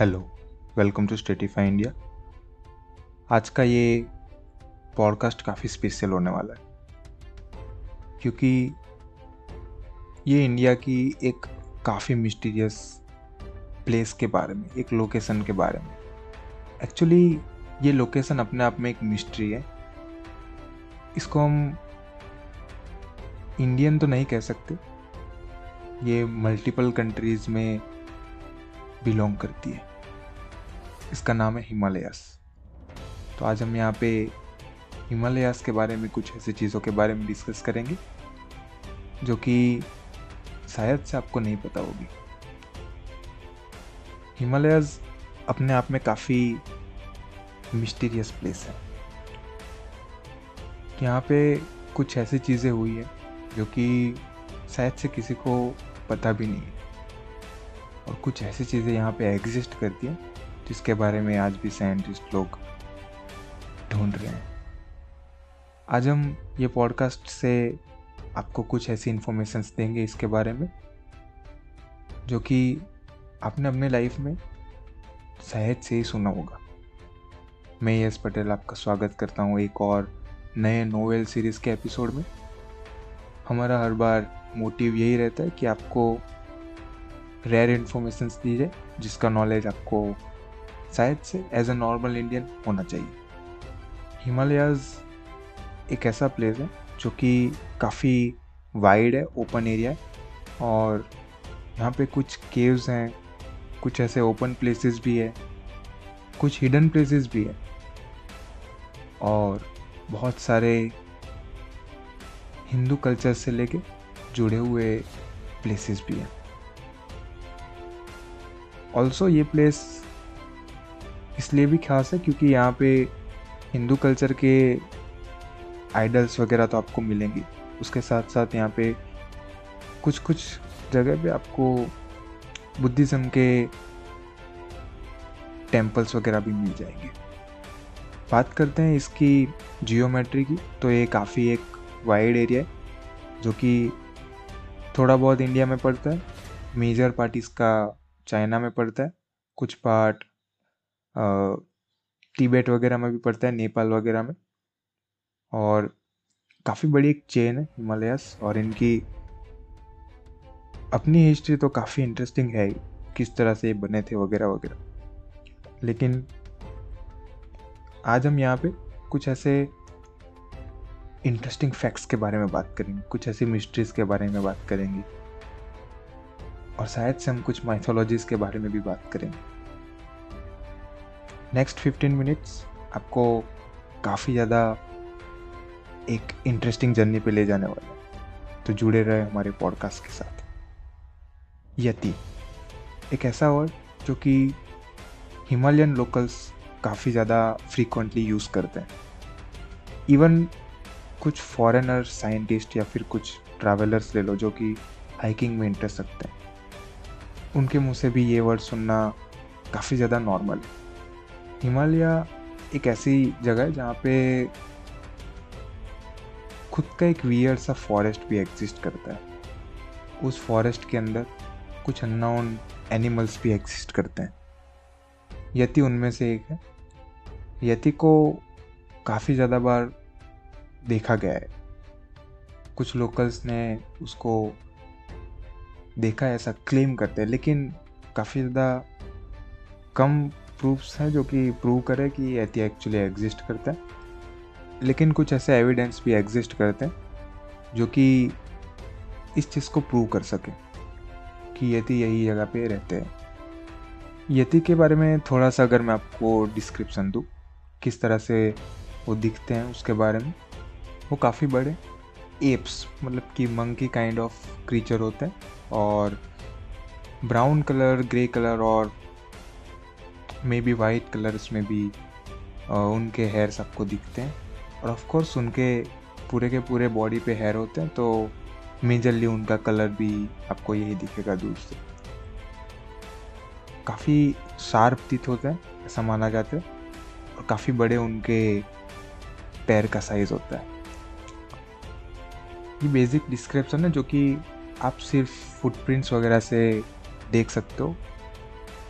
Hello, welcome to Stratify India. आज का ये पॉडकास्ट काफ़ी स्पेशल होने वाला है क्योंकि ये इंडिया की एक काफ़ी मिस्टीरियस प्लेस के बारे में, एक लोकेशन के बारे में। एक्चुअली ये लोकेशन अपने आप में एक मिस्ट्री है। इसको हम इंडियन तो नहीं कह सकते, ये मल्टीपल कंट्रीज़ में बिलोंग करती है। इसका नाम है हिमालयास। तो आज हम यहाँ पे हिमालयास के बारे में, कुछ ऐसी चीज़ों के बारे में डिस्कस करेंगे जो कि शायद से आपको नहीं पता होगी। हिमालयास अपने आप में काफ़ी मिस्टीरियस प्लेस है। यहाँ पे कुछ ऐसी चीज़ें हुई है जो कि शायद से किसी को पता भी नहीं है, और कुछ ऐसी चीज़ें यहाँ पे एग्जिस्ट करती हैं जिसके बारे में आज भी साइंटिस्ट लोग ढूंढ रहे हैं। आज हम ये पॉडकास्ट से आपको कुछ ऐसी इन्फॉर्मेशंस देंगे इसके बारे में जो कि आपने अपने लाइफ में शायद से ही सुना होगा। मैं यश पटेल आपका स्वागत करता हूँ एक और नए नोवेल सीरीज़ के एपिसोड में। हमारा हर बार मोटिव यही रहता है कि आपको रेयर इन्फॉर्मेशंस दी जाए जिसका नॉलेज आपको शायद से एज ए नॉर्मल इंडियन होना चाहिए। हिमालयाज़ एक ऐसा प्लेस है जो कि काफ़ी वाइड है, ओपन एरिया है, और यहाँ पे कुछ केव्स हैं, कुछ ऐसे ओपन प्लेसेस भी है, कुछ हिडन प्लेसेस भी है, और बहुत सारे हिंदू कल्चर से लेके जुड़े हुए प्लेसेस भी हैं। ऑल्सो ये प्लेस इसलिए भी ख़ास है क्योंकि यहाँ पे हिंदू कल्चर के आइडल्स वगैरह तो आपको मिलेंगी, उसके साथ साथ यहाँ पे कुछ कुछ जगह पे आपको बुद्धिज़्म के टेम्पल्स वगैरह भी मिल जाएंगे। बात करते हैं इसकी जियोमेट्री की, तो ये काफ़ी एक वाइड एरिया है जो कि थोड़ा बहुत इंडिया में पड़ता है, मेजर पार्ट इसका चाइना में पड़ता है, कुछ पार्ट तिब्बत वगैरह में भी पड़ता है, नेपाल वगैरह में, और काफ़ी बड़ी एक चेन है हिमालयास। और इनकी अपनी हिस्ट्री तो काफ़ी इंटरेस्टिंग है, किस तरह से ये बने थे वगैरह वगैरह। लेकिन आज हम यहाँ पे कुछ ऐसे इंटरेस्टिंग फैक्ट्स के बारे में बात करेंगे, कुछ ऐसी मिस्ट्रीज़ के बारे में बात करेंगे, और शायद से हम कुछ माइथोलॉजीज के बारे में भी बात करेंगे। नेक्स्ट 15 मिनट्स आपको काफ़ी ज़्यादा एक इंटरेस्टिंग जर्नी पे ले जाने वाला है, तो जुड़े रहे हमारे पॉडकास्ट के साथ। यति एक ऐसा वर्ड जो कि हिमालयन लोकल्स काफ़ी ज़्यादा फ्रीक्वेंटली यूज़ करते हैं। इवन कुछ फॉरेनर साइंटिस्ट या फिर कुछ ट्रैवलर्स ले लो जो कि हाइकिंग में इंटरेस्ट रखते हैं, उनके मुंह से भी ये वर्ड सुनना काफ़ी ज़्यादा नॉर्मल है। हिमालय एक ऐसी जगह है जहाँ पे खुद का एक वियर सा फॉरेस्ट भी एग्जिस्ट करता है। उस फॉरेस्ट के अंदर कुछ अननोन एनिमल्स भी एग्जिस्ट करते हैं। यति उनमें से एक है। यति को काफ़ी ज़्यादा बार देखा गया है, कुछ लोकल्स ने उसको देखा, ऐसा क्लेम करते हैं, लेकिन काफ़ी ज़्यादा कम प्रूफ्स हैं जो कि प्रूव करे कि ये यति एक्चुअली एग्जिस्ट करता है। लेकिन कुछ ऐसे एविडेंस भी एग्जिस्ट करते हैं जो कि इस चीज़ को प्रूव कर सके कि यति यही जगह पे रहते हैं। यति के बारे में थोड़ा सा अगर मैं आपको डिस्क्रिप्शन दूँ किस तरह से वो दिखते हैं उसके बारे में, वो काफ़ी बड़े एप्स, मतलब कि मंकी काइंड ऑफ क्रीचर होते हैं, और ब्राउन कलर, ग्रे कलर और मे बी वाइट कलर्स में भी उनके हेयर्स आपको दिखते हैं, और ऑफकोर्स उनके पूरे के पूरे बॉडी पे हेयर होते हैं, तो मेजरली उनका कलर भी आपको यही दिखेगा दूर से। काफ़ी शार्प टीथ होते हैं ऐसा माना जाता है, और काफ़ी बड़े उनके पैर का साइज़ होता है। ये बेसिक डिस्क्रिप्शन है जो कि आप सिर्फ फुटप्रिंट्स वगैरह से देख सकते हो,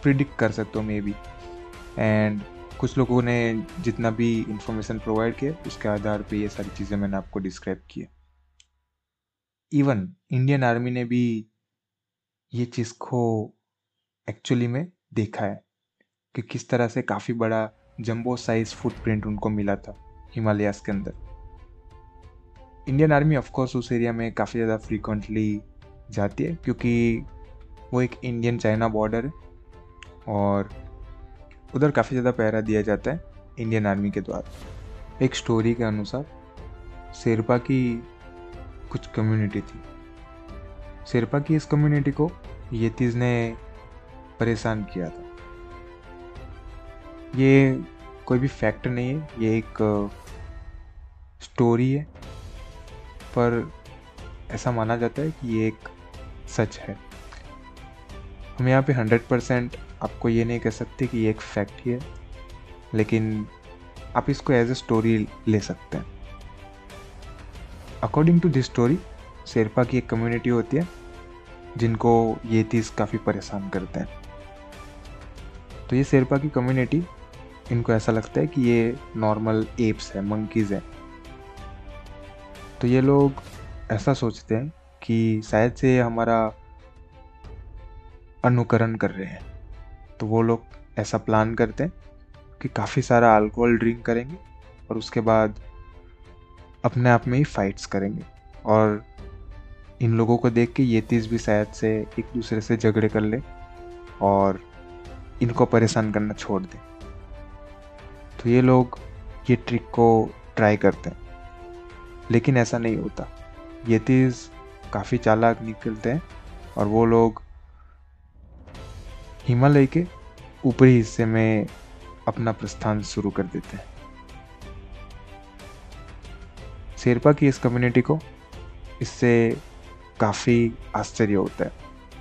प्रिडिक्ट कर सकते हो मे बी। एंड कुछ लोगों ने जितना भी इंफॉर्मेशन प्रोवाइड किया उसके आधार पे ये सारी चीज़ें मैंने आपको डिस्क्राइब किया। इवन इंडियन आर्मी ने भी ये चीज़ को एक्चुअली में देखा है कि किस तरह से काफ़ी बड़ा जंबो साइज फुटप्रिंट उनको मिला था हिमालयास के अंदर। इंडियन आर्मी ऑफकोर्स उस एरिया में काफ़ी ज़्यादा फ्रीक्वेंटली जाती है क्योंकि वो एक इंडियन चाइना बॉर्डर है और उधर काफ़ी ज़्यादा पहरा दिया जाता है इंडियन आर्मी के द्वारा। एक स्टोरी के अनुसार शेरपा की कुछ कम्युनिटी थी, शेरपा की इस कम्युनिटी को येतीज़ ने परेशान किया था। ये कोई भी फैक्ट नहीं है, ये एक स्टोरी है, पर ऐसा माना जाता है कि ये एक सच है। हम यहाँ पे 100% आपको ये नहीं कह सकते कि ये एक फैक्ट ही है, लेकिन आप इसको एज ए स्टोरी ले सकते हैं। According to this story Sherpa की एक कम्युनिटी होती है जिनको येतीज़ काफ़ी परेशान करते हैं। तो ये शेरपा की कम्युनिटी, इनको ऐसा लगता है कि ये नॉर्मल एप्स है, मंकीज़ है। तो ये लोग ऐसा सोचते हैं कि शायद से हमारा अनुकरण कर रहे हैं। तो वो लोग ऐसा प्लान करते हैं कि काफ़ी सारा अल्कोहल ड्रिंक करेंगे और उसके बाद अपने आप में ही फाइट्स करेंगे। और इन लोगों को देख के येतीज़ भी शायद से एक दूसरे से झगड़े कर ले और इनको परेशान करना छोड़ दें। तो ये लोग ये ट्रिक को ट्राई करते हैं, लेकिन ऐसा नहीं होता। येतीज़ काफ़ी चालाक निकलते हैं और वो लोग हिमालय के ऊपरी हिस्से में अपना प्रस्थान शुरू कर देते हैं। शेरपा की इस कम्युनिटी को इससे काफ़ी आश्चर्य होता है,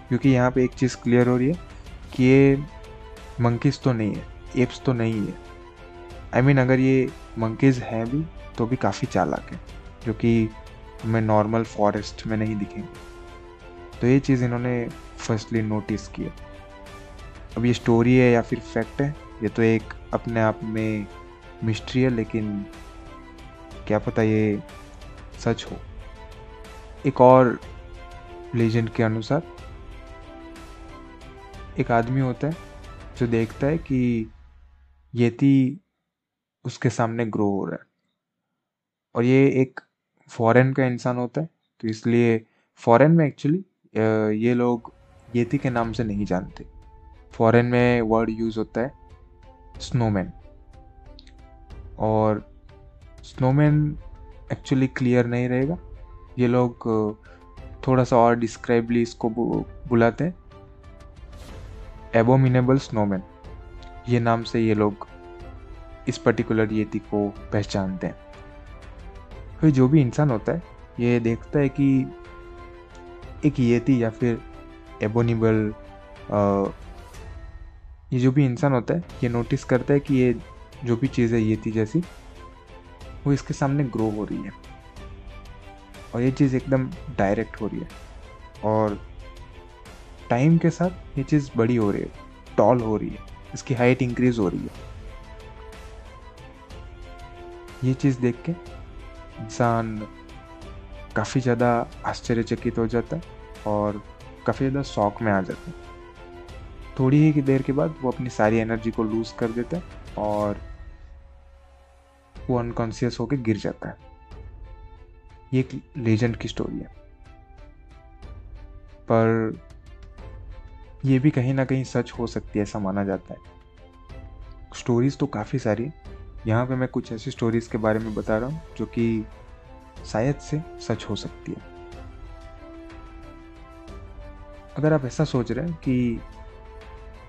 क्योंकि यहाँ पे एक चीज़ क्लियर हो रही है कि ये मंकीज़ तो नहीं है, एप्स तो नहीं है। I mean, अगर ये मंकीज़ हैं भी तो भी काफ़ी चालाक हैं, जो कि हमें नॉर्मल फॉरेस्ट में नहीं दिखेंगे। तो ये चीज़ इन्होंने फर्स्टली नोटिस किया। अब ये स्टोरी है या फिर फैक्ट है, ये तो एक अपने आप में मिस्ट्री है, लेकिन क्या पता ये सच हो। एक और लेजेंड के अनुसार एक आदमी होता है जो देखता है कि येती उसके सामने ग्रो हो रहा है, और ये एक फॉरेन का इंसान होता है। तो इसलिए फॉरेन में एक्चुअली ये लोग येती के नाम से नहीं जानते। फॉरेन में वर्ड यूज़ होता है स्नोमैन, और स्नोमैन एक्चुअली क्लियर नहीं रहेगा। ये लोग थोड़ा सा और डिस्क्राइबली इसको बुलाते हैं एबोमिनेबल स्नोमैन। ये नाम से ये लोग इस पर्टिकुलर येती को पहचानते हैं। फिर जो भी इंसान होता है ये देखता है कि एक येती या फिर एबोनिबल, ये जो भी इंसान होता है ये नोटिस करता है कि ये जो भी चीज़ है येती जैसी, वो इसके सामने ग्रो हो रही है, और ये चीज़ एकदम डायरेक्ट हो रही है, और टाइम के साथ ये चीज़ बड़ी हो रही है, टॉल हो रही है, इसकी हाइट इंक्रीज़ हो रही है। ये चीज़ देख के इंसान काफ़ी ज़्यादा आश्चर्यचकित हो जाता है और काफ़ी ज़्यादा शॉक में आ जाता है। थोड़ी ही देर के बाद वो अपनी सारी एनर्जी को लूज़ कर देता है और वो अनकॉन्शियस होकर गिर जाता है। ये एक लेजेंड की स्टोरी है, पर ये भी कहीं ना कहीं सच हो सकती है, ऐसा माना जाता है। स्टोरीज़ तो काफ़ी सारी है, यहाँ पे मैं कुछ ऐसी स्टोरीज़ के बारे में बता रहा हूँ जो कि शायद से सच हो सकती है। अगर आप ऐसा सोच रहे हैं कि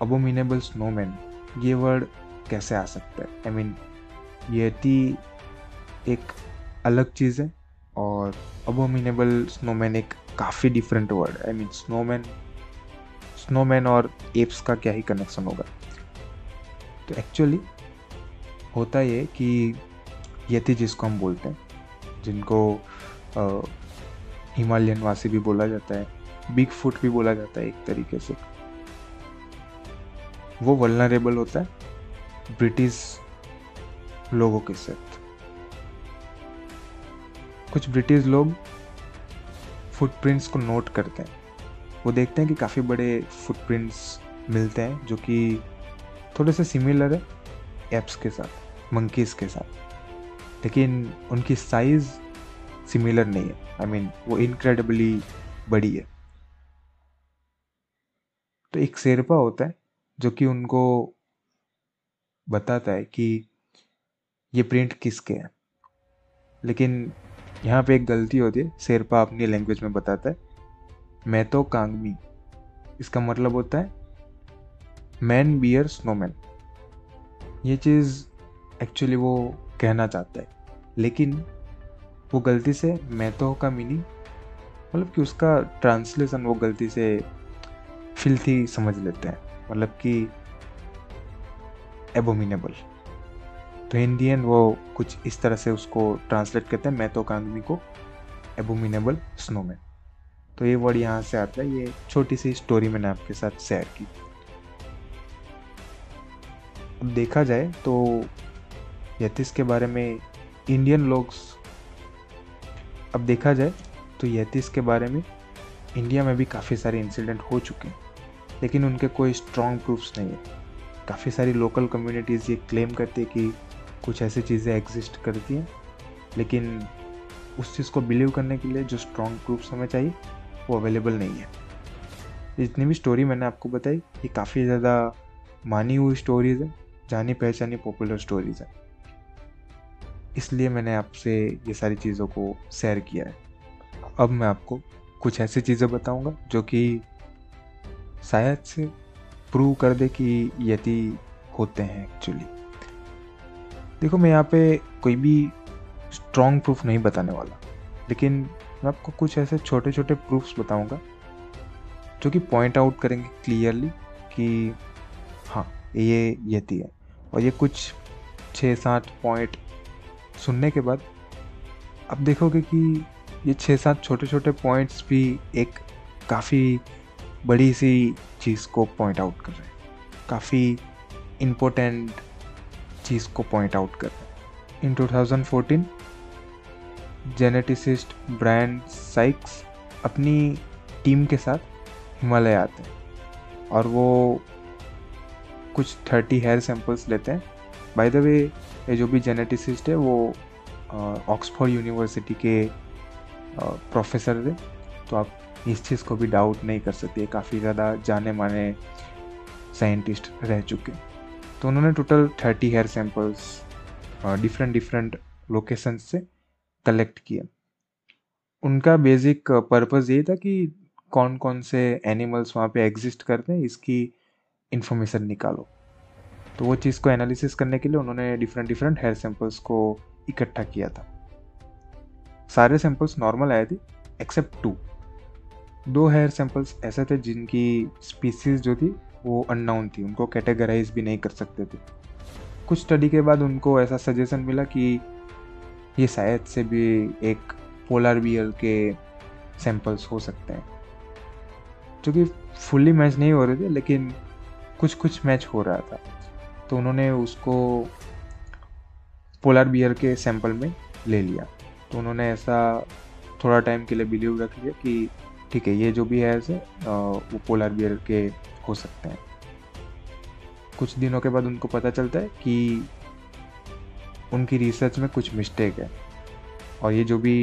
अबोमिनेबल स्नोमैन, ये वर्ड कैसे आ सकता है, I mean, येती एक अलग चीज़ है और अबोमिनेबल स्नोमैन एक काफ़ी डिफरेंट वर्ड है। I mean, स्नोमैन और एप्स का क्या ही कनेक्शन होगा। तो एक्चुअली होता ये कि येती जिसको हम बोलते हैं, जिनको हिमालयन वासी भी बोला जाता है, बिग फुट भी बोला जाता है एक तरीके से, वो वल्नरेबल होता है ब्रिटिश लोगों के साथ। कुछ ब्रिटिश लोग फुटप्रिंट्स को नोट करते हैं, वो देखते हैं कि काफ़ी बड़े फुटप्रिंट्स मिलते हैं जो कि थोड़े से सिमिलर है एप्स के साथ, मंकीज़ के साथ, लेकिन उनकी साइज़ सिमिलर नहीं है। वो इनक्रेडिबली बड़ी है। तो एक शेरपा होता है जो कि उनको बताता है कि ये प्रिंट किसके हैं, लेकिन यहाँ पे एक गलती होती है। शेरपा अपनी लैंग्वेज में बताता है मैं तो कांगमी, इसका मतलब होता है मैन बियर स्नोमैन। ये चीज़ एक्चुअली वो कहना चाहता है, लेकिन वो गलती से मैतो का मीनिंग मतलब कि उसका ट्रांसलेशन वो गलती से फिल्थी समझ लेते हैं, मतलब कि एबोमिनेबल। तो इन दी एंड वो कुछ इस तरह से उसको ट्रांसलेट करते हैं मैतो कांगमी को एबोमिनेबल स्नोमैन। तो ये वर्ड यहाँ से आता है। ये छोटी सी स्टोरी मैंने आपके साथ शेयर की। अब देखा जाए तो यतीस के बारे में इंडियन लोग इंडिया में भी काफ़ी सारे इंसिडेंट हो चुके हैं, लेकिन उनके कोई स्ट्रॉन्ग प्रूफ्स नहीं है। काफ़ी सारी लोकल कम्युनिटीज़ ये क्लेम करती है कि कुछ ऐसी चीज़ें एग्जिस्ट करती हैं, लेकिन उस चीज़ को बिलीव करने के लिए जो स्ट्रॉन्ग प्रूफ्स हमें चाहिए वो अवेलेबल नहीं है। जितनी भी स्टोरी मैंने आपको बताई ये काफ़ी ज़्यादा मानी हुई स्टोरीज़ हैं, जानी पहचानी पॉपुलर स्टोरीज़ हैं, इसलिए मैंने आपसे ये सारी चीज़ों को शेयर किया है। अब मैं आपको कुछ ऐसी चीज़ें बताऊंगा जो कि शायद से प्रूव कर दे कि यति होते हैं एक्चुअली। देखो, मैं यहाँ पे कोई भी स्ट्रॉन्ग प्रूफ नहीं बताने वाला, लेकिन मैं आपको कुछ ऐसे छोटे छोटे प्रूफ्स बताऊंगा जो कि पॉइंट आउट करेंगे क्लियरली कि हाँ ये यति है। और ये कुछ 6-7 पॉइंट सुनने के बाद आप देखोगे कि ये 6-7 छोटे छोटे पॉइंट्स भी एक काफ़ी बड़ी सी चीज़ को पॉइंट आउट कर रहे हैं, काफ़ी इम्पोर्टेंट चीज़ को पॉइंट आउट कर रहे हैं। इन 2014 जेनेटिसिस्ट ब्रायन साइक्स अपनी टीम के साथ हिमालय आते हैं और वो कुछ 30 हेयर सैंपल्स लेते हैं। बाय द वे ये जो भी जेनेटिसिस्ट है वो ऑक्सफोर्ड यूनिवर्सिटी के प्रोफेसर थे, तो आप इस चीज़ को भी डाउट नहीं कर सकते, काफ़ी ज़्यादा जाने माने साइंटिस्ट रह चुके। तो उन्होंने total 30 hair samples different locations से कलेक्ट किए। उनका बेसिक पर्पस ये था कि कौन कौन से एनिमल्स वहाँ पे एग्जिस्ट करते हैं इसकी इन्फॉर्मेशन निकालो। तो वो चीज़ को एनालिसिस करने के लिए उन्होंने डिफरेंट हेयर सैंपल्स को इकट्ठा किया था। सारे सैंपल्स नॉर्मल आए थे एक्सेप्ट 2 हेयर सैंपल्स ऐसे थे जिनकी स्पीसीज जो थी वो अननोन थी, उनको कैटेगराइज भी नहीं कर सकते थे। कुछ स्टडी के बाद उनको ऐसा सजेशन मिला कि ये शायद से भी एक पोलर बियर के सैंपल्स हो सकते हैं, जो कि फुल्ली मैच नहीं हो रहे थे लेकिन कुछ कुछ मैच हो रहा था। तो उन्होंने उसको पोलर बियर के सैंपल में ले लिया। तो उन्होंने ऐसा थोड़ा टाइम के लिए बिलीव रख लिया कि ठीक है ये जो भी है ऐसे वो पोलर बियर के हो सकते हैं। कुछ दिनों के बाद उनको पता चलता है कि उनकी रिसर्च में कुछ मिस्टेक है और ये जो भी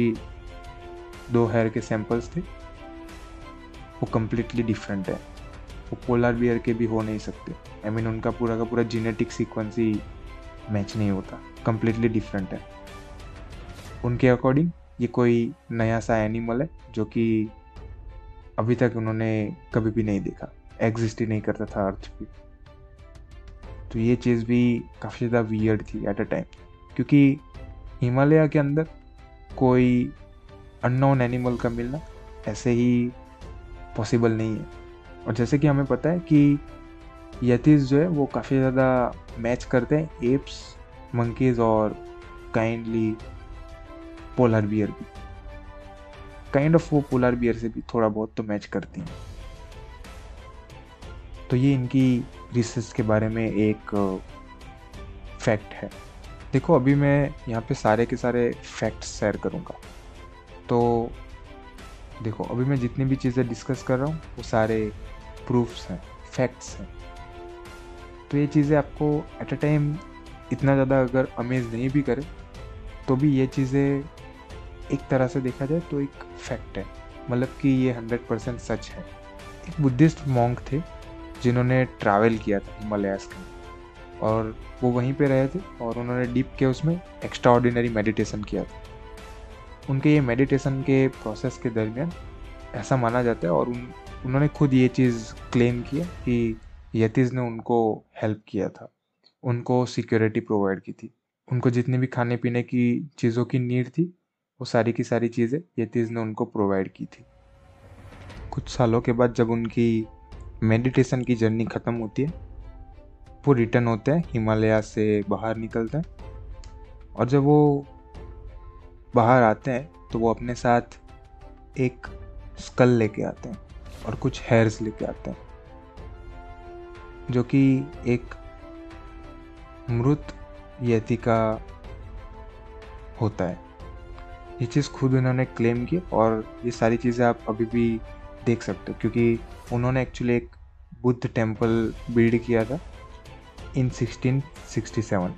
2 हेयर के सैंपल्स थे वो कम्प्लीटली डिफरेंट है, वो पोलर बियर के भी हो नहीं सकते। उनका पूरा का पूरा जीनेटिक सीक्वेंस ही मैच नहीं होता, कम्प्लीटली डिफरेंट है। उनके अकॉर्डिंग ये कोई नया सा एनिमल है जो कि अभी तक उन्होंने कभी भी नहीं देखा, एग्जिस्ट ही नहीं करता था अर्थ पे। तो ये चीज़ भी काफ़ी ज़्यादा वियर्ड थी एट अ टाइम, क्योंकि हिमालय के अंदर कोई अननोन एनिमल का मिलना ऐसे ही पॉसिबल नहीं है। और जैसे कि हमें पता है कि यतीस जो है वो काफ़ी ज़्यादा मैच करते हैं एप्स, मंकीज़ और काइंडली पोलर बियर भी, काइंड ऑफ वो पोलर बियर से भी थोड़ा बहुत तो मैच करती हैं। तो ये इनकी रिसर्च के बारे में एक फैक्ट है। देखो अभी मैं यहाँ पे सारे के सारे फैक्ट्स शेयर करूँगा, तो देखो अभी मैं जितनी भी चीज़ें डिस्कस कर रहा हूँ वो सारे प्रूफ्स हैं, फैक्ट्स हैं। तो ये चीज़ें आपको एट अ टाइम इतना ज़्यादा अगर अमेज नहीं भी करे तो भी ये चीज़ें एक तरह से देखा जाए तो एक फैक्ट है, मतलब कि ये 100% सच है। एक बुद्धिस्ट मॉन्क थे जिन्होंने ट्रैवल किया था हिमालयाज़ के, और वो वहीं पे रहे थे और उन्होंने डीप केव्स में एक्स्ट्राऑर्डिनरी मेडिटेशन किया था। उनके ये मेडिटेशन के प्रोसेस के दरमियान ऐसा माना जाता है, और उन्होंने खुद ये चीज़ क्लेम किया कि यतीज़ ने उनको हेल्प किया था, उनको सिक्योरिटी प्रोवाइड की थी, उनको जितनी भी खाने पीने की चीज़ों की नीड थी वो सारी की सारी चीज़ें यतीज़ ने उनको प्रोवाइड की थी। कुछ सालों के बाद जब उनकी मेडिटेशन की जर्नी ख़त्म होती है, वो रिटर्न होते हैं, हिमालय से बाहर निकलते हैं, और जब वो बाहर आते हैं तो वो अपने साथ एक स्कल लेके आते हैं और कुछ हेयर्स लेके आते हैं, जो कि एक मृत यति का होता है। ये चीज़ खुद उन्होंने क्लेम की, और ये सारी चीज़ें आप अभी भी देख सकते हो, क्योंकि उन्होंने एक्चुअली एक बुद्ध टेम्पल बिल्ड किया था इन 1667।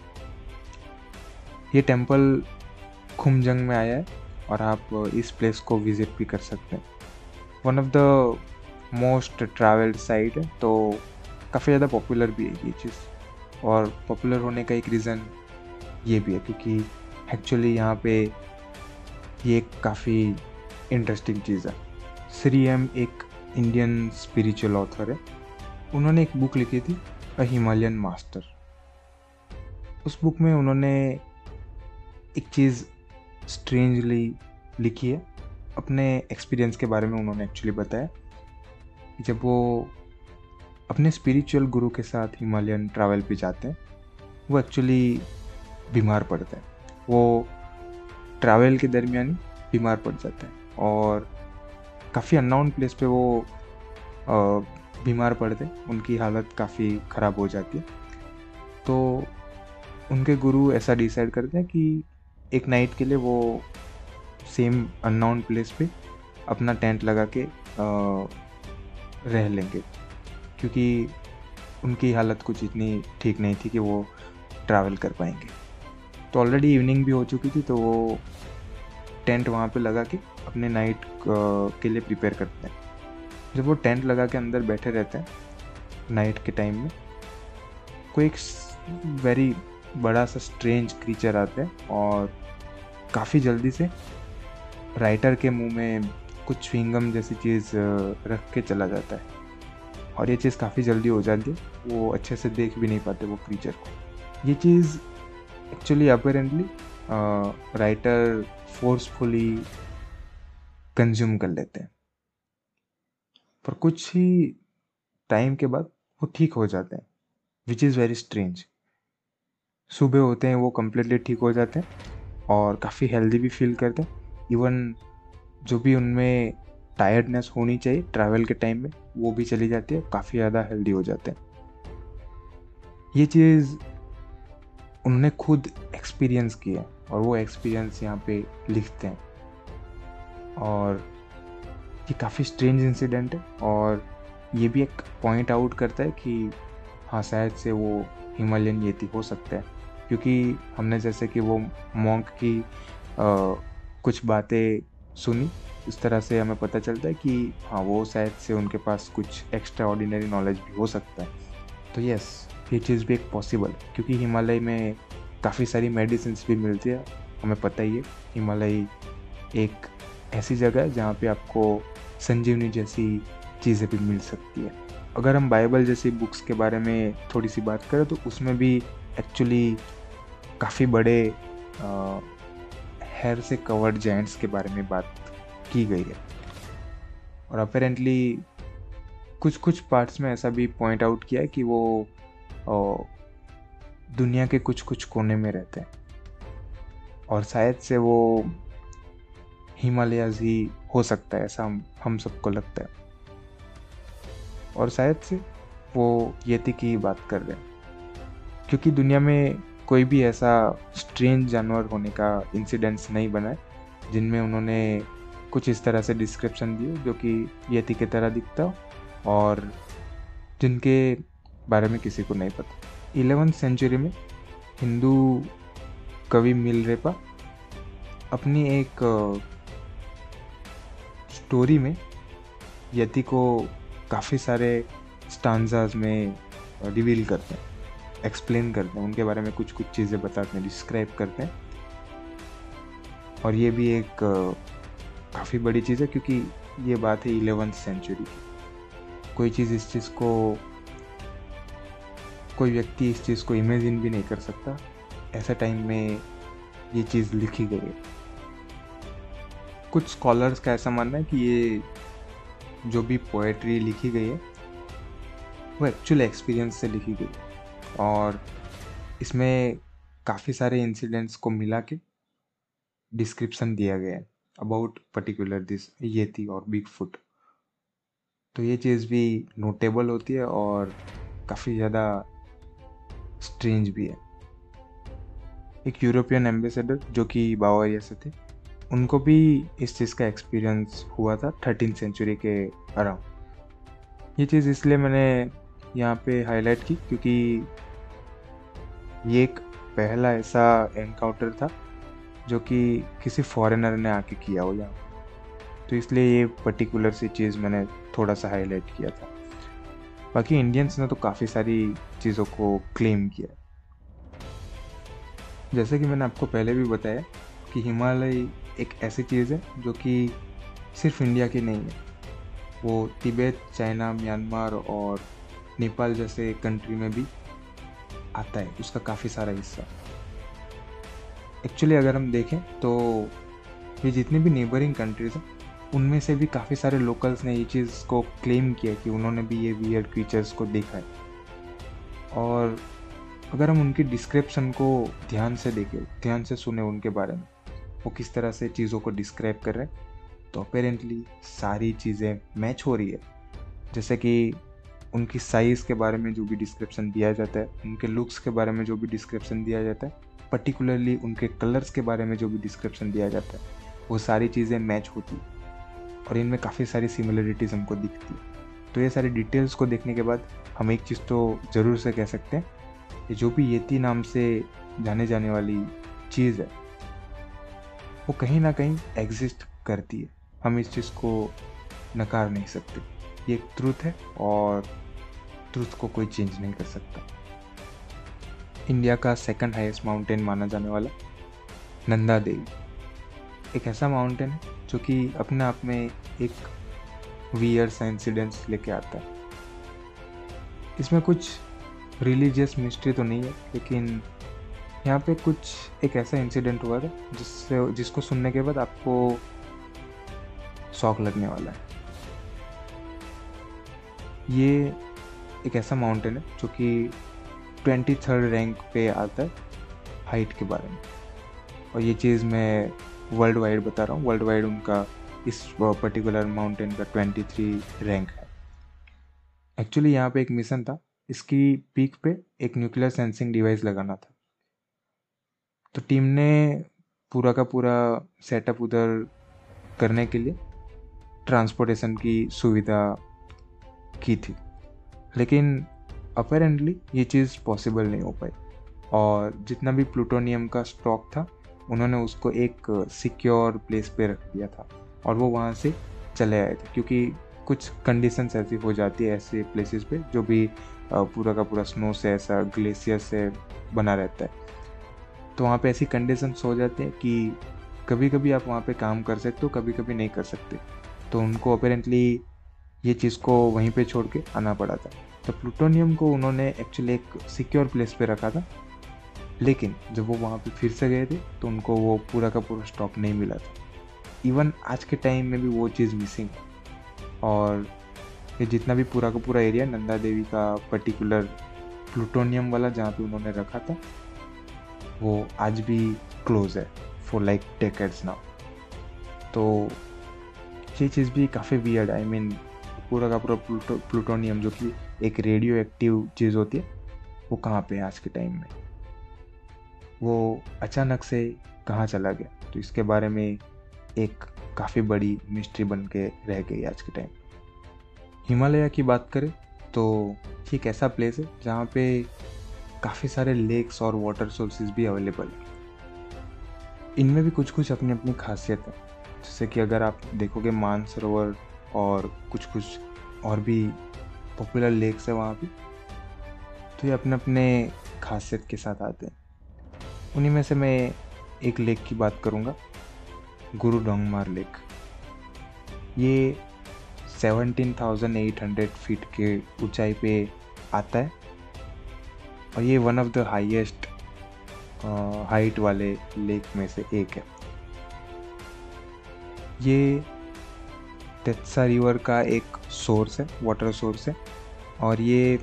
ये टेम्पल खुमजंग में आया है और आप इस प्लेस को विज़िट भी कर सकते हैं। One of the most travelled site है, तो काफ़ी ज़्यादा पॉपुलर भी है ये चीज़, और पॉपुलर होने का एक रीज़न ये भी है क्योंकि एक्चुअली यहाँ पे ये काफ़ी इंटरेस्टिंग चीज़ है। श्री एम एक इंडियन स्पिरिचुअल ऑथर है, उन्होंने एक बुक लिखी थी A Himalayan Master। उस बुक में उन्होंने एक चीज़ स्ट्रेंजली लिखी है, अपने एक्सपीरियंस के बारे में उन्होंने एक्चुअली बताया जब वो अपने स्पिरिचुअल गुरु के साथ हिमालयन ट्रैवल पे जाते हैं। वो एक्चुअली बीमार पड़ते हैं, वो ट्रैवल के दरमियान बीमार पड़ जाते हैं और काफ़ी अननोन प्लेस पे वो बीमार पड़ते, उनकी हालत काफ़ी ख़राब हो जाती है। तो उनके गुरु ऐसा डिसाइड करते हैं कि एक नाइट के लिए वो सेम अननोन प्लेस पे अपना टेंट लगा के रह लेंगे, क्योंकि उनकी हालत कुछ इतनी ठीक नहीं थी कि वो ट्रैवल कर पाएंगे। तो ऑलरेडी इवनिंग भी हो चुकी थी, तो वो टेंट वहाँ पे लगा के अपने नाइट के लिए प्रिपेयर करते हैं। जब वो टेंट लगा के अंदर बैठे रहते हैं नाइट के टाइम में, कोई एक वेरी बड़ा सा स्ट्रेंज क्रीचर आता है और काफ़ी जल्दी से राइटर के मुंह में कुछ च्युइंगम जैसी चीज़ रख के चला जाता है, और ये चीज़ काफ़ी जल्दी हो जाती है, वो अच्छे से देख भी नहीं पाते वो क्रीचर को। ये चीज़ actually apparently writer forcefully consume कर लेते हैं, पर कुछ ही टाइम के बाद वो ठीक हो जाते हैं, विच इज़ वेरी स्ट्रेंज। सुबह होते हैं वो कम्प्लीटली ठीक हो जाते हैं और काफ़ी हेल्दी भी फील करते हैं। इवन जो भी उनमें टायर्डनेस होनी चाहिए ट्रैवल के टाइम में वो भी चली जाती है, काफ़ी ज़्यादा हेल्दी हो जाते हैं। ये चीज़ उन्होंने खुद एक्सपीरियंस किया है और वो एक्सपीरियंस यहाँ पे लिखते हैं, और ये काफ़ी स्ट्रेंज इंसिडेंट है, और ये भी एक पॉइंट आउट करता है कि हाँ शायद से वो हिमालयन येती हो सकता है, क्योंकि हमने जैसे कि वो मॉन्क की कुछ बातें सुनी, इस तरह से हमें पता चलता है कि हाँ वो शायद से उनके पास कुछ एक्स्ट्रा ऑर्डिनरी नॉलेज भी हो सकता है। तो यस, ये चीज़ भी एक पॉसिबल है, क्योंकि हिमालय में काफ़ी सारी मेडिसिन्स भी मिलती है। हमें पता ही है हिमालय एक ऐसी जगह है जहाँ पे आपको संजीवनी जैसी चीज़ें भी मिल सकती है। अगर हम बाइबल जैसी बुक्स के बारे में थोड़ी सी बात करें तो उसमें भी एक्चुअली काफ़ी बड़े हेयर से कवर्ड जायंट्स के बारे में बात की गई है, और अपेरेंटली कुछ कुछ पार्ट्स में ऐसा भी पॉइंट आउट किया है कि वो दुनिया के कुछ कुछ कोने में रहते हैं, और शायद से वो हिमालयाज़ ही हो सकता है, ऐसा हम सबको लगता है। और शायद से वो येती की बात कर रहे हैं, क्योंकि दुनिया में कोई भी ऐसा स्ट्रेंज जानवर होने का इंसिडेंट्स नहीं बना है जिनमें उन्होंने कुछ इस तरह से डिस्क्रिप्शन दिए जो कि येती की तरह दिखता हो और जिनके बारे में किसी को नहीं पता। 11वीं सेंचुरी में हिंदू कवि मिलरेपा अपनी एक स्टोरी में येती को काफ़ी सारे स्टांजाज में रिवील करते हैं, एक्सप्लेन करते हैं, उनके बारे में कुछ कुछ चीज़ें बताते हैं, डिस्क्राइब करते हैं। और ये भी एक काफ़ी बड़ी चीज़ है क्योंकि ये बात है 11वीं सेंचुरी की। कोई व्यक्ति इस चीज़ को इमेजिन भी नहीं कर सकता, ऐसे टाइम में ये चीज़ लिखी गई है। कुछ स्कॉलर्स का ऐसा मानना है कि ये जो भी पोएट्री लिखी गई है वो एक्चुअल एक्सपीरियंस से लिखी गई और इसमें काफ़ी सारे इंसिडेंट्स को मिला के डिस्क्रिप्शन दिया गया है अबाउट पर्टिकुलर दिस येती और बिग फुट। तो ये चीज़ भी नोटेबल होती है और काफ़ी ज़्यादा स्ट्रेंज भी है। एक यूरोपियन एम्बेसडर जो कि बावरिया से थे, उनको भी इस चीज़ का एक्सपीरियंस हुआ था 13वीं सेंचुरी के अराउंड। ये चीज़ इसलिए मैंने यहाँ पे हाईलाइट की क्योंकि ये एक पहला ऐसा एनकाउंटर था जो कि किसी फॉरेनर ने आके किया हो यहाँ, तो इसलिए ये पर्टिकुलर सी चीज़ मैंने थोड़ा सा हाईलाइट किया था। बाकी इंडियंस ने तो काफ़ी सारी चीज़ों को क्लेम किया। जैसे कि मैंने आपको पहले भी बताया कि हिमालय एक ऐसी चीज़ है जो कि सिर्फ इंडिया की नहीं है, वो तिब्बत, चाइना, म्यांमार और नेपाल जैसे कंट्री में भी आता है, उसका काफ़ी सारा हिस्सा। एक्चुअली अगर हम देखें तो ये जितनी भी नेबरिंग कंट्रीज हैं उनमें से भी काफ़ी सारे लोकल्स ने ये चीज़ को क्लेम किया कि उन्होंने भी ये वियर्ड क्रीचर्स को देखा है। और अगर हम उनकी डिस्क्रिप्शन को ध्यान से देखें, ध्यान से सुने उनके बारे में, वो किस तरह से चीज़ों को डिस्क्राइब कर रहे हैं, तो अपेरेंटली सारी चीज़ें मैच हो रही है। जैसे कि उनकी साइज़ के बारे में जो भी डिस्क्रिप्शन दिया जाता है, उनके लुक्स के बारे में जो भी डिस्क्रिप्शन दिया जाता है, पर्टिकुलरली उनके कलर्स के बारे में जो भी डिस्क्रिप्शन दिया जाता है, वो सारी चीज़ें मैच होती और इनमें काफ़ी सारी सिमिलरिटीज़ हमको दिखती। तो ये सारी डिटेल्स को देखने के बाद हम एक चीज़ तो ज़रूर से कह सकते हैं कि जो भी येती नाम से जाने जाने वाली चीज़ है वो कहीं ना कहीं एग्जिस्ट करती है, हम इस चीज़ को नकार नहीं सकते। ये एक ट्रूथ है और ट्रूथ को कोई चेंज नहीं कर सकता। इंडिया का सेकंड हाईएस्ट माउंटेन माना जाने वाला नंदा देवी एक ऐसा माउंटेन है जो कि अपने आप में एक वियर्ड सा इंसिडेंट्स लेके आता है। इसमें कुछ रिलीजियस मिस्ट्री तो नहीं है, लेकिन यहाँ पे कुछ एक ऐसा इंसिडेंट हुआ था जिसको सुनने के बाद आपको शॉक लगने वाला है। ये एक ऐसा माउंटेन है जो कि 23rd रैंक पे आता है हाइट के बारे में, और ये चीज़ मैं वर्ल्ड वाइड बता रहा हूँ। वर्ल्ड वाइड उनका इस पर्टिकुलर माउंटेन का 23 रैंक है। एक्चुअली यहाँ पे एक मिशन था, इसकी पीक पे एक न्यूक्लियर सेंसिंग डिवाइस लगाना था, तो टीम ने पूरा का पूरा सेटअप उधर करने के लिए ट्रांसपोर्टेशन की सुविधा की थी, लेकिन अपेरेंटली ये चीज़ पॉसिबल नहीं हो पाई और जितना भी प्लूटोनियम का स्टॉक था उन्होंने उसको एक सिक्योर प्लेस पे रख दिया था और वो वहाँ से चले आए थे, क्योंकि कुछ कंडीशंस ऐसी हो जाती है ऐसे प्लेसेस पे जो भी पूरा का पूरा स्नो से ऐसा ग्लेशियर से बना रहता है, तो वहाँ पे ऐसी कंडीशंस हो जाती हैं कि कभी कभी आप वहाँ पे काम कर सकते हो, कभी कभी नहीं कर सकते। तो उनको अपेरेंटली ये चीज़ को वहीं पे छोड़ के आना पड़ा था। तो प्लूटोनियम को उन्होंने एक्चुअली एक सिक्योर प्लेस पे रखा था, लेकिन जब वो वहाँ पे फिर से गए थे तो उनको वो पूरा का पूरा स्टॉक नहीं मिला था। इवन आज के टाइम में भी वो चीज़ मिसिंग है और ये जितना भी पूरा का पूरा एरिया नंदा देवी का पर्टिकुलर प्लूटोनियम वाला जहाँ पे उन्होंने रखा था वो आज भी क्लोज है फॉर लाइक डेकेड्स नाउ। तो ये चीज़ भी काफ़ी वियर्ड, आई मीन पूरा का पूरा प्लूटोनियम जो कि एक रेडियो एक्टिव चीज़ होती है, वो कहाँ पे है आज के टाइम में, वो अचानक से कहाँ चला गया। तो इसके बारे में एक काफ़ी बड़ी मिस्ट्री बन के रह गई आज के टाइम। हिमालय की बात करें तो एक ऐसा प्लेस है जहाँ पे काफ़ी सारे लेक्स और वाटर सोर्सेज भी अवेलेबल हैं। इनमें भी कुछ कुछ अपनी अपनी खासियत है, जैसे कि अगर आप देखोगे मानसरोवर और कुछ कुछ और भी पॉपुलर लेक्स है वहाँ पे, तो ये अपने अपने खासियत के साथ आते हैं। उन्हीं में से मैं एक लेक की बात करूँगा, गुरुडोंगमार लेक। ये 17,800 फीट के ऊंचाई पे आता है और ये one of the highest height वाले लेक में से एक है। ये टेस्सा रिवर का एक सोर्स है, वाटर सोर्स है, और ये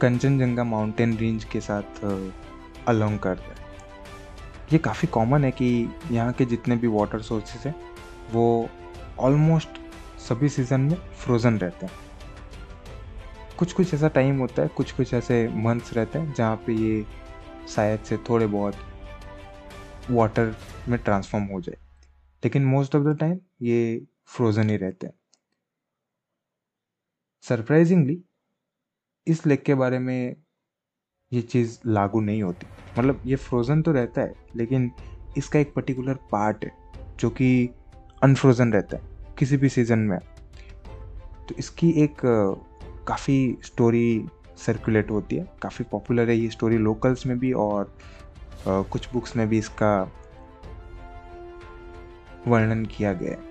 कंचनजंगा माउंटेन रेंज के साथ अलॉन्ग करता है। ये काफ़ी कॉमन है कि यहाँ के जितने भी वाटर सोर्सेज हैं वो ऑलमोस्ट सभी सीज़न में फ्रोज़न रहते हैं। कुछ कुछ ऐसा टाइम होता है, कुछ कुछ ऐसे मंथ्स रहते हैं जहाँ पे ये शायद से थोड़े बहुत वाटर में ट्रांसफॉर्म हो जाए, लेकिन मोस्ट ऑफ द टाइम ये फ्रोज़न ही रहते हैं। सरप्राइजिंगली इस लेक के बारे में ये चीज़ लागू नहीं होती, मतलब ये फ्रोज़न तो रहता है लेकिन इसका एक पर्टिकुलर पार्ट है जो कि अनफ्रोज़न रहता है किसी भी सीज़न में। तो इसकी एक काफ़ी स्टोरी सर्कुलेट होती है, काफ़ी पॉपुलर है ये स्टोरी लोकल्स में भी और कुछ बुक्स में भी इसका वर्णन किया गया है।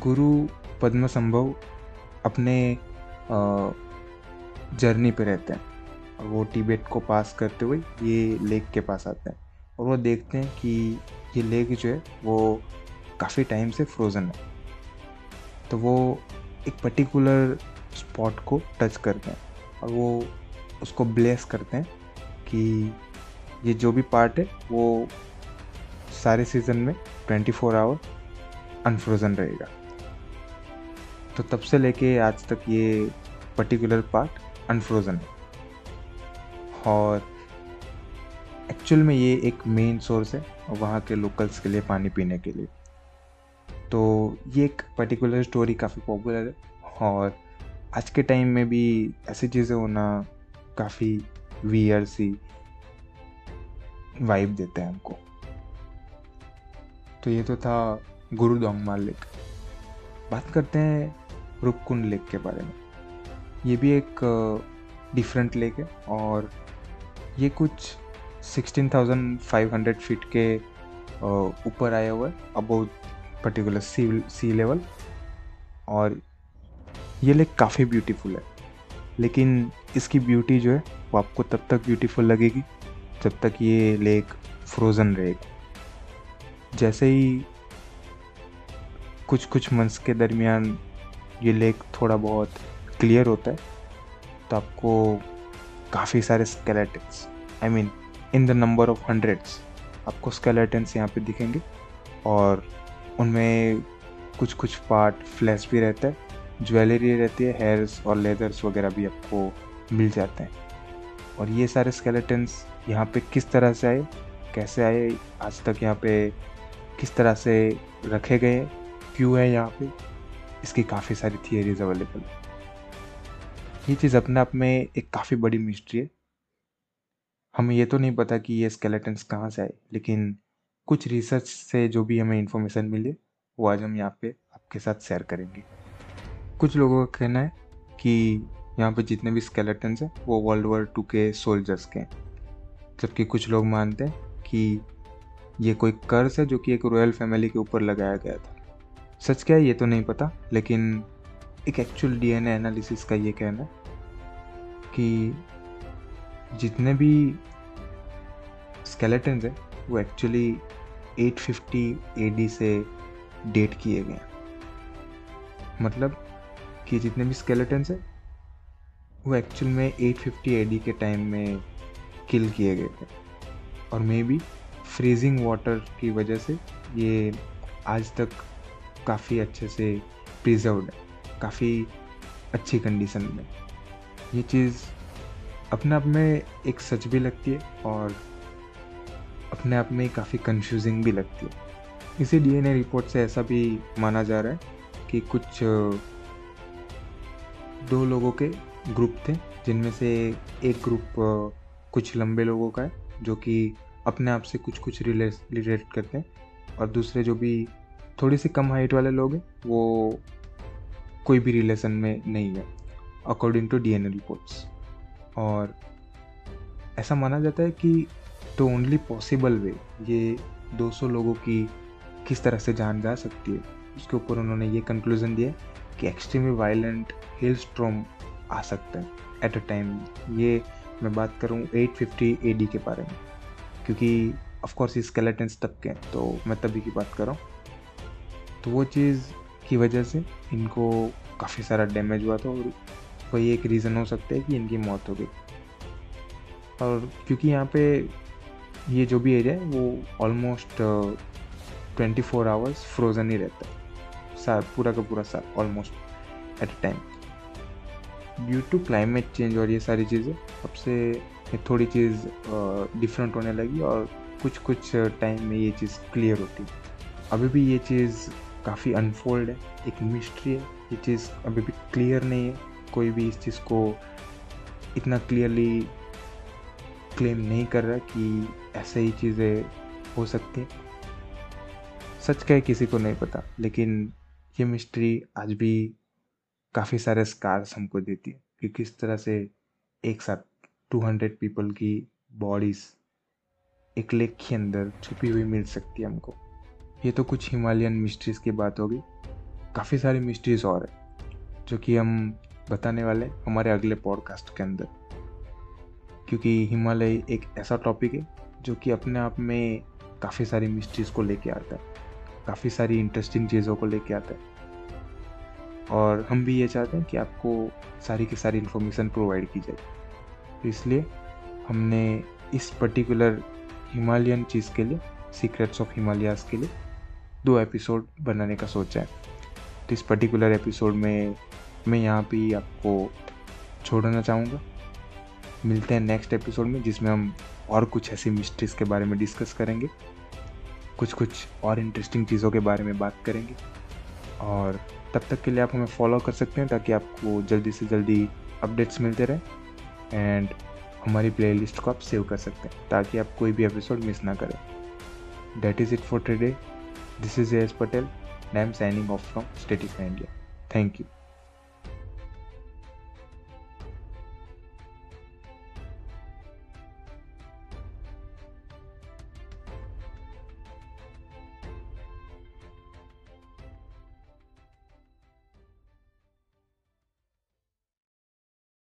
गुरु पद्मसंभव अपने जर्नी पे रहते हैं और वो तिब्बत को पास करते हुए ये लेक के पास आते हैं और वो देखते हैं कि ये लेक जो है वो काफ़ी टाइम से फ्रोज़न है। तो वो एक पर्टिकुलर स्पॉट को टच करते हैं और वो उसको ब्लेस करते हैं कि ये जो भी पार्ट है वो सारे सीज़न में 24 आवर अनफ्रोज़न रहेगा। तो तब से लेके आज तक ये पर्टिकुलर पार्ट अनफ्रोज़न है और एक्चुअल में ये एक मेन सोर्स है वहाँ के लोकल्स के लिए पानी पीने के लिए। तो ये एक पर्टिकुलर स्टोरी काफ़ी पॉपुलर है और आज के टाइम में भी ऐसी चीज़ें होना काफ़ी वियर सी वाइब देते हैं हमको। तो ये तो था गुरुडोंगमार लेक। बात करते हैं रूपकुंड लेक के बारे में। ये भी एक डिफरेंट लेक है और ये कुछ 16,500 फीट के ऊपर आया हुआ है, अबाउट पर्टिकुलर सी लेवल, और ये लेक काफ़ी ब्यूटीफुल है। लेकिन इसकी ब्यूटी जो है वो आपको तब तक ब्यूटीफुल लगेगी जब तक ये लेक फ्रोज़न रहेगा। जैसे ही कुछ कुछ मंथ्स के दरमियान ये लेक थोड़ा बहुत क्लियर होता है तो आपको काफ़ी सारे skeletons, I mean in the number of hundreds, आपको स्केलेटन्स यहाँ पे दिखेंगे और उनमें कुछ कुछ पार्ट फ्लैश भी रहता है, ज्वेलरी रहती है, हेयर्स और लेदर्स वगैरह भी आपको मिल जाते हैं। और ये सारे स्केलेटन्स यहाँ पे किस तरह से आए, कैसे आए, आज तक यहाँ पे किस तरह से रखे गए, क्यों है यहाँ पे, इसकी काफ़ी सारी थियरीज अवेलेबल है। ये चीज़ अपने आप में एक काफ़ी बड़ी मिस्ट्री है। हमें ये तो नहीं पता कि ये स्केलेटन्स कहाँ से आए, लेकिन कुछ रिसर्च से जो भी हमें इन्फॉर्मेशन मिले वो आज हम यहाँ पे आपके साथ शेयर करेंगे। कुछ लोगों का कहना है कि यहाँ पे जितने भी स्केलेटन्स हैं वो World War II के सोल्जर्स के हैं, जबकि कुछ लोग मानते हैं कि ये कोई कर्स है जो कि एक रॉयल फैमिली के ऊपर लगाया गया था। सच क्या है ये तो नहीं पता, लेकिन एक एक्चुअल DNA एनालिसिस का ये कहना है कि जितने भी स्केलेटन्स हैं वो एक्चुअली 850 AD से डेट किए गए हैं। मतलब कि जितने भी स्केलेटन्स हैं वो एक्चुअल में 850 AD के टाइम में किल किए गए थे और मे बी फ्रीजिंग वाटर की वजह से ये आज तक काफ़ी अच्छे से प्रिजर्व्ड है, काफ़ी अच्छी कंडीशन में। ये चीज़ अपने आप में एक सच भी लगती है और अपने आप में काफ़ी कंफ्यूजिंग भी लगती है। इसी डीएनए रिपोर्ट से ऐसा भी माना जा रहा है कि कुछ दो लोगों के ग्रुप थे, जिनमें से एक ग्रुप कुछ लंबे लोगों का है जो कि अपने आप से कुछ कुछ रिलेट करते हैं, और दूसरे जो भी थोड़ी सी कम हाइट वाले लोग हैं वो कोई भी रिलेशन में नहीं है अकॉर्डिंग टू डीएनए रिपोर्ट्स। और ऐसा माना जाता है कि तो ओनली पॉसिबल वे ये 200 लोगों की किस तरह से जान जा सकती है, उसके ऊपर उन्होंने ये कंक्लूज़न दिया कि एक्सट्रीमली वायलेंट हिल स्ट्रॉम आ सकता है एट अ टाइम। ये मैं बात करूँ 850 AD के बारे में, क्योंकि ऑफकोर्स ये स्केलेटन्स तब के हैं तो मैं तभी की बात कर रहा हूँ। तो वो चीज़ की वजह से इनको काफ़ी सारा डैमेज हुआ था और वही एक रीज़न हो सकता है कि इनकी मौत हो गई। और क्योंकि यहाँ पे ये जो भी एरिया है वो ऑलमोस्ट 24 आवर्स फ्रोज़न ही रहता है, साल पूरा का पूरा साल almost at a time. Due to climate change और ये सारी चीज़ें अब से थोड़ी चीज़ डिफरेंट होने लगी और कुछ कुछ टाइम में ये चीज़ क्लियर होती। अभी भी ये चीज़ काफ़ी अनफोल्ड है, एक मिस्ट्री है, ये चीज़ अभी भी क्लियर नहीं है, कोई भी इस चीज़ को इतना क्लियरली क्लेम नहीं कर रहा कि ऐसे ही चीज़ें हो सकती हैं। सच क्या है किसी को नहीं पता, लेकिन ये मिस्ट्री आज भी काफ़ी सारे स्कार्स हमको देती है कि किस तरह से एक साथ 200 पीपल की बॉडीज़ एक लेक के अंदर छुपी हुई मिल सकती है हमको। ये तो कुछ हिमालयन मिस्ट्रीज़ की बात हो गई, काफ़ी सारी मिस्ट्रीज़ और है जो कि हम बताने वाले हमारे अगले पॉडकास्ट के अंदर, क्योंकि हिमालय एक ऐसा टॉपिक है जो कि अपने आप में काफ़ी सारी मिस्ट्रीज़ को लेके आता है, काफ़ी सारी इंटरेस्टिंग चीज़ों को लेके आता है, और हम भी ये चाहते हैं कि आपको सारी की सारी इन्फॉर्मेशन प्रोवाइड की जाए। तो इसलिए हमने इस पर्टिकुलर हिमालयन चीज़ के लिए, सीक्रेट्स ऑफ हिमालयाज़ के लिए 2 एपिसोड बनाने का सोचा है। तो इस पर्टिकुलर एपिसोड में मैं यहाँ भी आपको छोड़ना चाहूँगा। मिलते हैं नेक्स्ट एपिसोड में, जिसमें हम और कुछ ऐसी मिस्ट्रीज़ के बारे में डिस्कस करेंगे, कुछ कुछ और इंटरेस्टिंग चीज़ों के बारे में बात करेंगे। और तब तक के लिए आप हमें फॉलो कर सकते हैं ताकि आपको जल्दी से जल्दी अपडेट्स मिलते रहें, एंड हमारी प्लेलिस्ट को आप सेव कर सकते हैं ताकि आप कोई भी एपिसोड मिस ना करें। That is it for today. This is Yash Patel and I am signing off from Stratify India. Thank you.